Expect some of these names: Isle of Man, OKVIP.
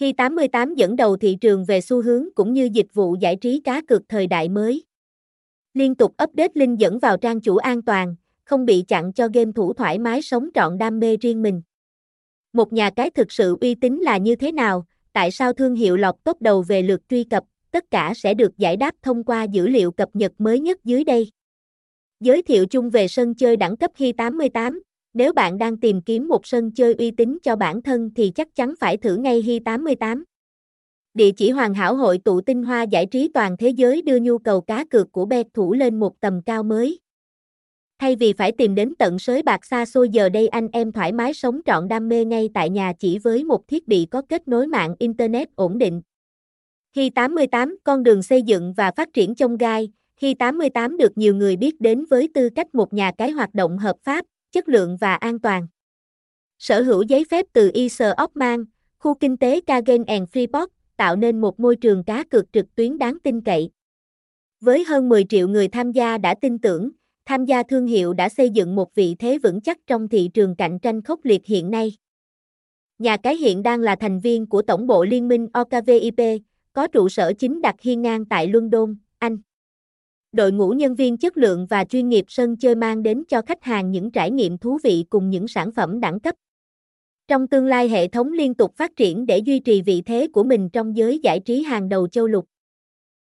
Hi 88 dẫn đầu thị trường về xu hướng cũng như dịch vụ giải trí cá cược thời đại mới. Liên tục update link dẫn vào trang chủ an toàn, không bị chặn cho game thủ thoải mái sống trọn đam mê riêng mình. Một nhà cái thực sự uy tín là như thế nào? Tại sao thương hiệu lọt top đầu về lượt truy cập? Tất cả sẽ được giải đáp thông qua dữ liệu cập nhật mới nhất dưới đây. Giới thiệu chung về sân chơi đẳng cấp Hi 88. Nếu bạn đang tìm kiếm một sân chơi uy tín cho bản thân thì chắc chắn phải thử ngay Hi 88. Địa chỉ hoàn hảo hội tụ tinh hoa giải trí toàn thế giới đưa nhu cầu cá cược của bet thủ lên một tầm cao mới. Thay vì phải tìm đến tận sới bạc xa xôi, giờ đây anh em thoải mái sống trọn đam mê ngay tại nhà chỉ với một thiết bị có kết nối mạng Internet ổn định. Hi 88, con đường xây dựng và phát triển chông gai. Hi 88 được nhiều người biết đến với tư cách một nhà cái hoạt động hợp pháp, chất lượng và an toàn. Sở hữu giấy phép từ Isle of Man, khu kinh tế Cagayan and Free Port, tạo nên một môi trường cá cược trực tuyến đáng tin cậy. Với hơn 10 triệu người tham gia đã tin tưởng, tham gia thương hiệu đã xây dựng một vị thế vững chắc trong thị trường cạnh tranh khốc liệt hiện nay. Nhà cái hiện đang là thành viên của Tổng bộ Liên minh OKVIP, có trụ sở chính đặt hiên ngang tại London, Anh. Đội ngũ nhân viên chất lượng và chuyên nghiệp sân chơi mang đến cho khách hàng những trải nghiệm thú vị cùng những sản phẩm đẳng cấp. Trong tương lai, hệ thống liên tục phát triển để duy trì vị thế của mình trong giới giải trí hàng đầu châu lục.